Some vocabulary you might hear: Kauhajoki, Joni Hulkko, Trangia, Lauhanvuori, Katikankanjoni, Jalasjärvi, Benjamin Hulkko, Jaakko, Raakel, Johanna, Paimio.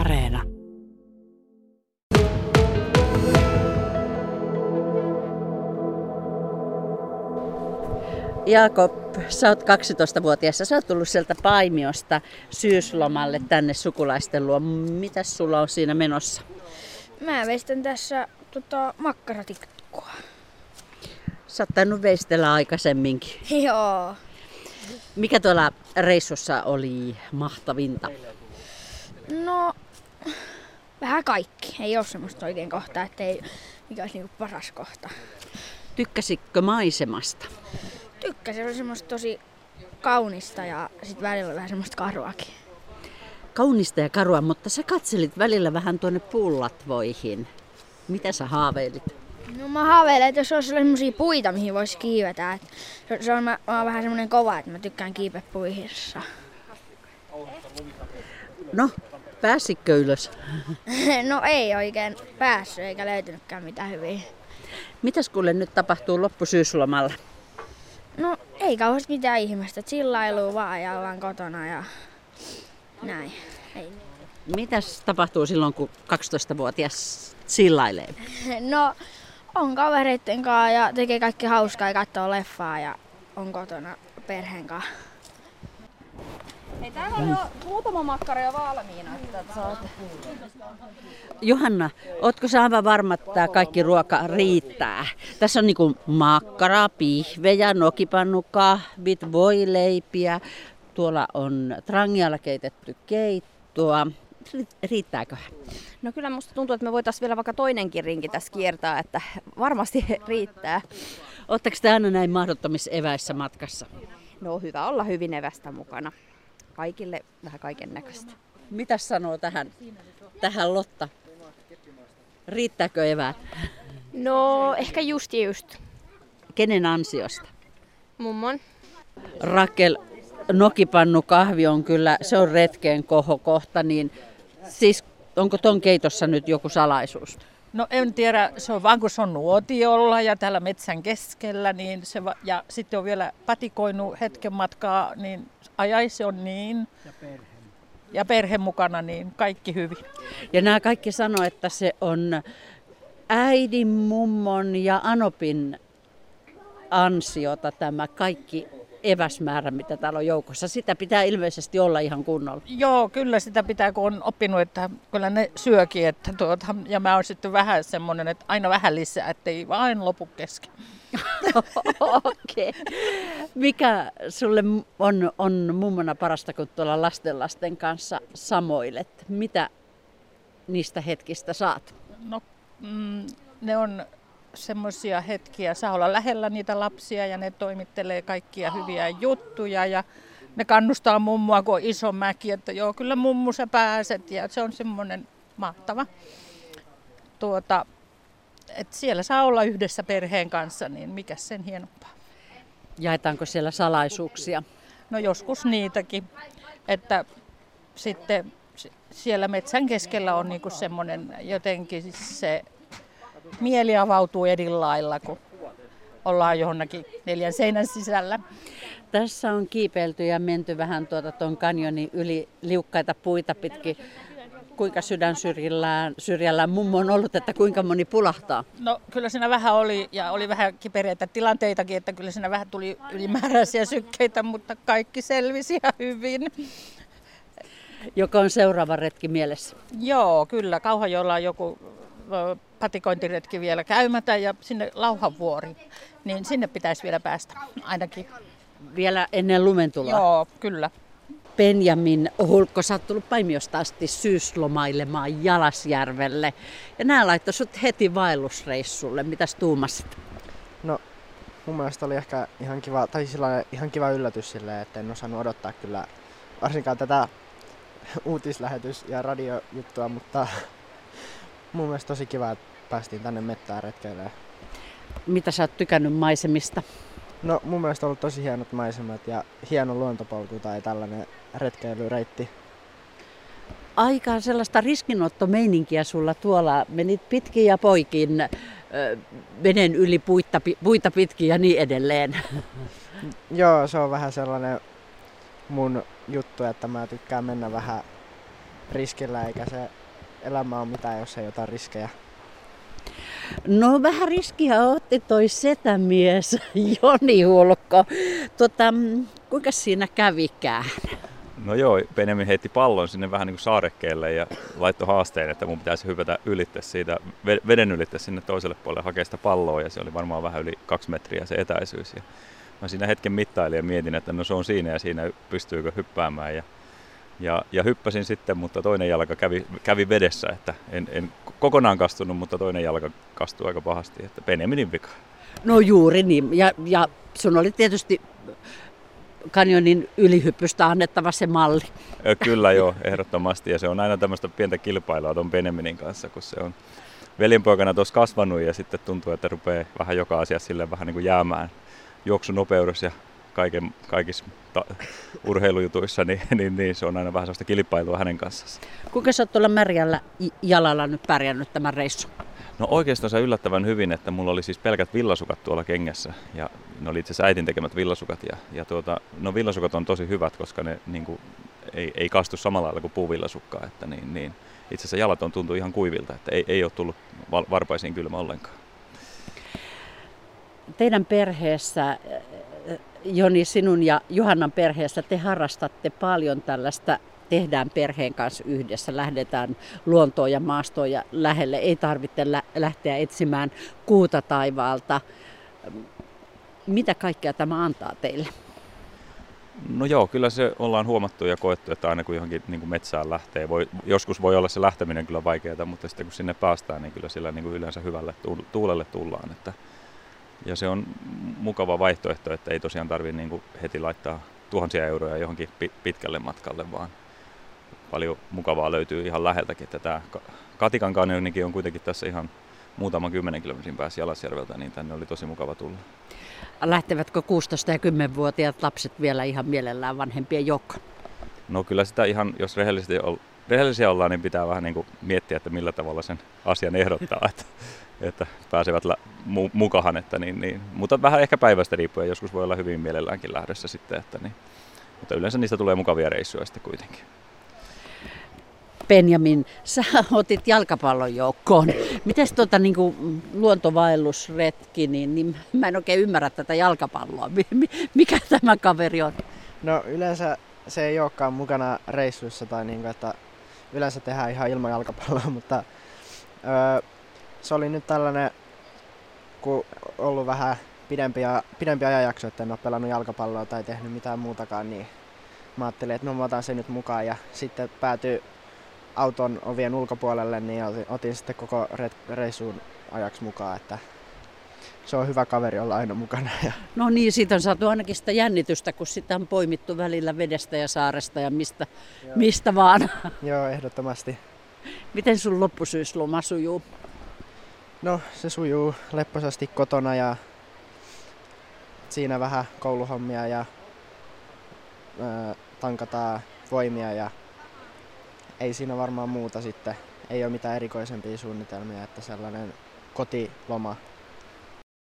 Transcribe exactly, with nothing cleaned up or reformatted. Areena. Jaakob, sä oot kaksitoistavuotias. Sä oot tullut sieltä Paimiosta syyslomalle tänne sukulaisten luo. Mitäs sulla on siinä menossa? Mä veistän tässä tota, makkaratikkoa. Sä oot tainnut veistellä aikaisemminkin. Joo. Mikä tuolla reissussa oli mahtavinta? No, vähän kaikki. Ei ole semmoista oikein kohtaa, ettei mikä olisi niinku paras kohta. Tykkäsitkö maisemasta? Tykkäsin. Se oli semmoista tosi kaunista ja sit välillä vähän semmoista karuakin. Kaunista ja karua, mutta sä katselit välillä vähän tuonne pullatvoihin. Mitä sä haaveilit? No mä haaveilen, että jos olisi semmoisia puita, mihin voisi kiivetä. Et se on, mä, mä oon vähän semmoinen kova, että mä tykkään kiipeä puihissa. No, pääsitkö ylös? No ei oikein päässyt, eikä löytynytkään mitään hyviä. Mitäs kuule nyt tapahtuu loppusyyslomalla? No ei kauheasti mitään ihmistä. Sillailuu vaan ja ollaan kotona ja näin. Ei. Mitäs tapahtuu silloin, kun kaksitoistavuotias sillailee? No on kavereitten kanssa ja tekee kaikki hauskaa ja katsoo leffaa ja on kotona perheen kanssa. Ei, täällä on jo muutama makkara jo valmiina. Johanna, ootko sä aivan varma, että tää kaikki ruoka riittää? Tässä on niinku makkaraa, pihvejä, nokipannukahvit, voileipiä. Tuolla on trangialla keitetty keittoa. Riittääkö? No kyllä musta tuntuu, että me voitaisiin vielä vaikka toinenkin rinki tässä kiertää, että varmasti riittää. Ootteko te aina näin mahdottomissa eväissä matkassa? No hyvä olla hyvin evästä mukana. Kaikille vähän kaiken näköistä. Mitäs sanoo tähän, tähän Lotta? Riittääkö eväät? No ehkä just just. Kenen ansiosta? Mummon. Raakel, nokipannukahvi on kyllä, se on retkeen kohokohta, niin siis onko ton keitossa nyt joku salaisuus? No en tiedä, se on vaan kun se on nuotiolla ja täällä metsän keskellä, niin se va- ja sitten on vielä patikoinut hetken matkaa, niin ajai se on niin. Ja perhe. Ja perhe mukana, niin kaikki hyvin. Ja nämä kaikki sanoo, että se on äidin, mummon ja anopin ansiota tämä kaikki eväsmäärä, mitä täällä on joukossa. Sitä pitää ilmeisesti olla ihan kunnolla. Joo, kyllä sitä pitää, kun on oppinut, että kyllä ne syökin. Että tuota, ja mä oon sitten vähän semmoinen, että aina vähän lisää, ettei vain lopu kesken. Okei. Okay. Mikä sulle on, on mummona parasta, kun tuolla lastenlasten kanssa samoilet? Mitä niistä hetkistä saat? No, mm, ne on semmoisia hetkiä. Saa olla lähellä niitä lapsia ja ne toimittelee kaikkia hyviä juttuja ja ne kannustaa mummua, kun on iso mäki, että joo, kyllä mummu sä pääset ja se on semmoinen mahtava. Tuota, et siellä saa olla yhdessä perheen kanssa, niin mikä sen hienompaa. Jaetaanko siellä salaisuuksia? No joskus niitäkin, että sitten siellä metsän keskellä on niinku semmoinen jotenkin se mieli avautuu eri lailla, kun ollaan johonkin neljän seinän sisällä. Tässä on kiipeilty ja menty vähän tuota tuon kanjonin yli liukkaita puita pitkin. Kuinka sydän syrjällään, syrjällään mummo on ollut, että kuinka moni pulahtaa? No kyllä siinä vähän oli ja oli vähän kipereitä tilanteitakin, että kyllä siinä vähän tuli ylimääräisiä sykkeitä, mutta kaikki selvisi ja hyvin. Joka on seuraava retki mielessä? Joo, kyllä. Kauhajolla on joku patikointiretki vielä käymätä ja sinne Lauhanvuori, niin sinne pitäisi vielä päästä ainakin. Vielä ennen lumentuloa? Joo, kyllä. Benjamin Hulkko, sä oot tullut Paimiosta asti syyslomailemaan Jalasjärvelle ja nää laittoi sut heti vaellusreissulle. Mitäs tuumasit? No mun mielestä oli ehkä ihan kiva, tai ihan kiva yllätys silleen, että en osannut odottaa kyllä varsinkaan tätä uutislähetys- ja radiojuttua, mutta mun mielestä tosi kiva, että päästiin tänne mettään retkeilemään. Mitä sä oot tykännyt maisemista? No mun mielestä on ollut tosi hienot maisemat ja hieno luontopolku tai tällainen retkeilyreitti. Aika sellaista riskinottomeininkiä sulla tuolla. Menit pitkin ja poikin, veden yli puita, puita pitkin ja niin edelleen. Joo, se on vähän sellainen mun juttu, että mä tykkään mennä vähän riskillä, eikä se elämä ole mitään, jos ei jotain riskejä. No vähän riskiä otti toi setämies Joni Hulkko. Tota, kuinka siinä kävikään? No joo, Benjamin heitti pallon sinne vähän niin kuin saarekkeelle ja laittoi haasteen, että mun pitäisi hypätä ylitte siitä, veden ylitte sinne toiselle puolelle hakea sitä palloa, ja se oli varmaan vähän yli kaksi metriä se etäisyys. Ja mä siinä hetken mittailin ja mietin, että no se on siinä ja siinä, pystyykö hyppäämään. Ja, ja, ja hyppäsin sitten, mutta toinen jalka kävi, kävi vedessä, että en, en kokonaan kastunut, mutta toinen jalka kastui aika pahasti, että Benjaminin vika. No juuri niin, ja, ja sun oli tietysti kanjonin ylihyppystä annettava se malli. Kyllä joo, ehdottomasti. Ja se on aina tämmöistä pientä kilpailua tuon Benjaminin kanssa, kun se on veljenpoikana tuossa kasvanut ja sitten tuntuu, että rupeaa vähän joka asiassa sille vähän niin kuin jäämään juoksunopeudessa ja kaiken, kaikissa ta- urheilujutuissa, niin, niin, niin se on aina vähän sellaista kilpailua hänen kanssaan. Kuinka sä oot tuolla märjällä jalalla nyt pärjännyt tämän reissun? No oikeastaan se yllättävän hyvin, että mulla oli siis pelkät villasukat tuolla kengässä, ja ne oli itse asiassa äitin tekemät villasukat, ja, ja tuota, no villasukat on tosi hyvät, koska ne niin kuin, ei, ei kastu samalla lailla kuin puuvillasukkaa, että niin, niin. Itse asiassa jalat on tuntuu ihan kuivilta, että ei, ei ole tullut varpaisiin kylmä ollenkaan. Teidän perheessä, Joni, sinun ja Johannan perheessä, te harrastatte paljon tällaista. Tehdään perheen kanssa yhdessä, lähdetään luontoon ja maastoon ja lähelle. Ei tarvitse lähteä etsimään kuuta taivaalta. Mitä kaikkea tämä antaa teille? No joo, kyllä se ollaan huomattu ja koettu, että aina kun johonkin niin kuin metsään lähtee, voi, joskus voi olla se lähteminen kyllä vaikeaa, mutta sitten kun sinne päästään, niin kyllä sillä niin kuin yleensä hyvälle tuulelle tullaan. Että, ja se on mukava vaihtoehto, että ei tosiaan tarvitse niin kuin heti laittaa tuhansia euroja johonkin pitkälle matkalle, vaan paljon mukavaa löytyy ihan läheltäkin. Tämä Katikankanjonikin on kuitenkin tässä ihan muutaman kymmenen kilometrin päässä Jalasjärveltä, niin tänne oli tosi mukava tulla. Lähtevätkö kuusitoista- ja kymmenvuotiaat lapset vielä ihan mielellään vanhempien joukkoon? No kyllä sitä ihan, jos rehellisesti on, rehellisiä ollaan, niin pitää vähän niin kuin miettiä, että millä tavalla sen asian ehdottaa, että, että pääsevät lä- mu- mukahan. Että niin, niin. Mutta vähän ehkä päivästä riippuen, joskus voi olla hyvin mielelläänkin lähdössä sitten. Että niin. Mutta yleensä niistä tulee mukavia reissuja sitten kuitenkin. Benjamin, sä otit jalkapallon joukkoon. Mites tuota niin kuin luontovaellusretki, niin, niin mä en oikein ymmärrä tätä jalkapalloa. Mikä tämä kaveri on? No yleensä se ei olekaan mukana reissuissa tai niin kuin, että yleensä tehdään ihan ilman jalkapalloa, mutta öö, se oli nyt tällainen, kun ollut vähän pidempi, pidempi ajanjakso, että en ole pelannut jalkapalloa tai tehnyt mitään muutakaan, niin mä ajattelin, että no mä otan sen nyt mukaan, ja sitten päätyi auton ovien ulkopuolelle, niin otin, otin sitten koko reissuun ajaksi mukaan, että se on hyvä kaveri olla aina mukana. No niin, siitä on saatu ainakin sitä jännitystä, kun sitä on poimittu välillä vedestä ja saaresta ja mistä, mistä vaan. Joo, ehdottomasti. Miten sun loppusyysloma sujuu? No, se sujuu lepposasti kotona ja siinä vähän kouluhommia ja ö, tankataan voimia ja ei siinä varmaan muuta sitten. Ei ole mitään erikoisempia suunnitelmia, että sellainen kotiloma.